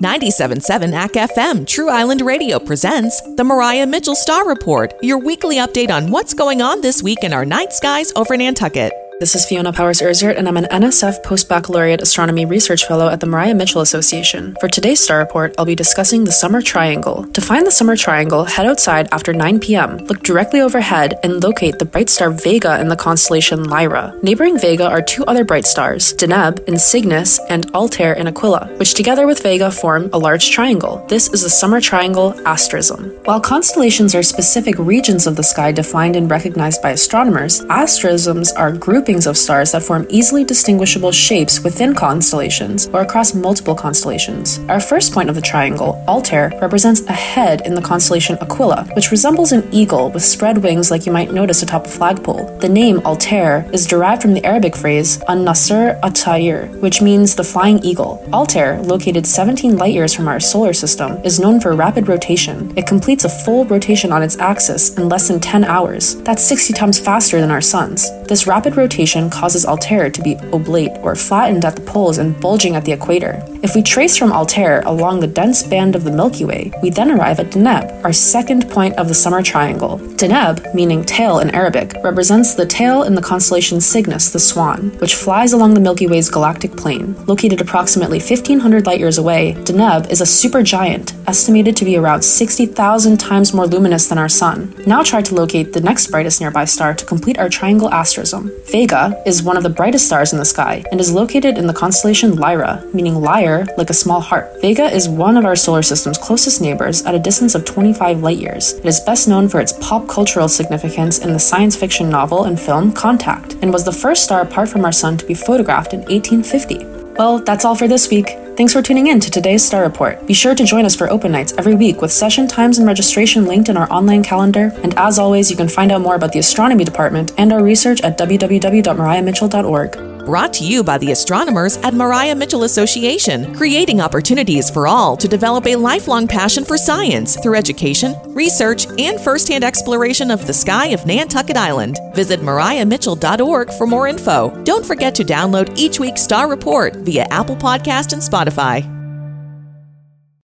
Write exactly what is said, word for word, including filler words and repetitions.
ninety-seven point seven A C K F M True Island Radio presents the Maria Mitchell Star Report, your weekly update on what's going on this week in our night skies over Nantucket. This is Fiona Powers Ozyurt, and I'm an N S F Post-Baccalaureate Astronomy Research Fellow at the Maria Mitchell Association. For today's Star Report, I'll be discussing the Summer Triangle. To find the Summer Triangle, head outside after nine p.m., look directly overhead, and locate the bright star Vega in the constellation Lyra. Neighboring Vega are two other bright stars, Deneb in Cygnus and Altair in Aquila, which together with Vega form a large triangle. This is the Summer Triangle asterism. While constellations are specific regions of the sky defined and recognized by astronomers, asterisms are groups of stars that form easily distinguishable shapes within constellations or across multiple constellations. Our first point of the triangle, Altair, represents a head in the constellation Aquila, which resembles an eagle with spread wings like you might notice atop a flagpole. The name Altair is derived from the Arabic phrase An-Nasr At-Tayr, which means the flying eagle. Altair, located seventeen light-years from our solar system, is known for rapid rotation. It completes a full rotation on its axis in less than ten hours. That's sixty times faster than our sun's. This rapid rotation causes Altair to be oblate or flattened at the poles and bulging at the equator. If we trace from Altair along the dense band of the Milky Way, we then arrive at Deneb, our second point of the Summer Triangle. Deneb, meaning tail in Arabic, represents the tail in the constellation Cygnus, the swan, which flies along the Milky Way's galactic plane. Located approximately fifteen hundred light-years away, Deneb is a supergiant, estimated to be around sixty thousand times more luminous than our sun. Now try to locate the next brightest nearby star to complete our triangle asterism. Vega is one of the brightest stars in the sky and is located in the constellation Lyra, meaning lyre, like a small heart. Vega is one of our solar system's closest neighbors at a distance of twenty-five light-years. It is best known for its pop cultural significance in the science fiction novel and film Contact, and was the first star apart from our sun to be photographed in eighteen fifty. Well, that's all for this week. Thanks for tuning in to today's Star Report. Be sure to join us for open nights every week with session times and registration linked in our online calendar. And as always, you can find out more about the astronomy department and our research at w w w dot maria mitchell dot org. Brought to you by the astronomers at Maria Mitchell Association, creating opportunities for all to develop a lifelong passion for science through education, research, and firsthand exploration of the sky of Nantucket Island. Visit maria mitchell dot org for more info. Don't forget to download each week's Star Report via Apple Podcast and Spotify.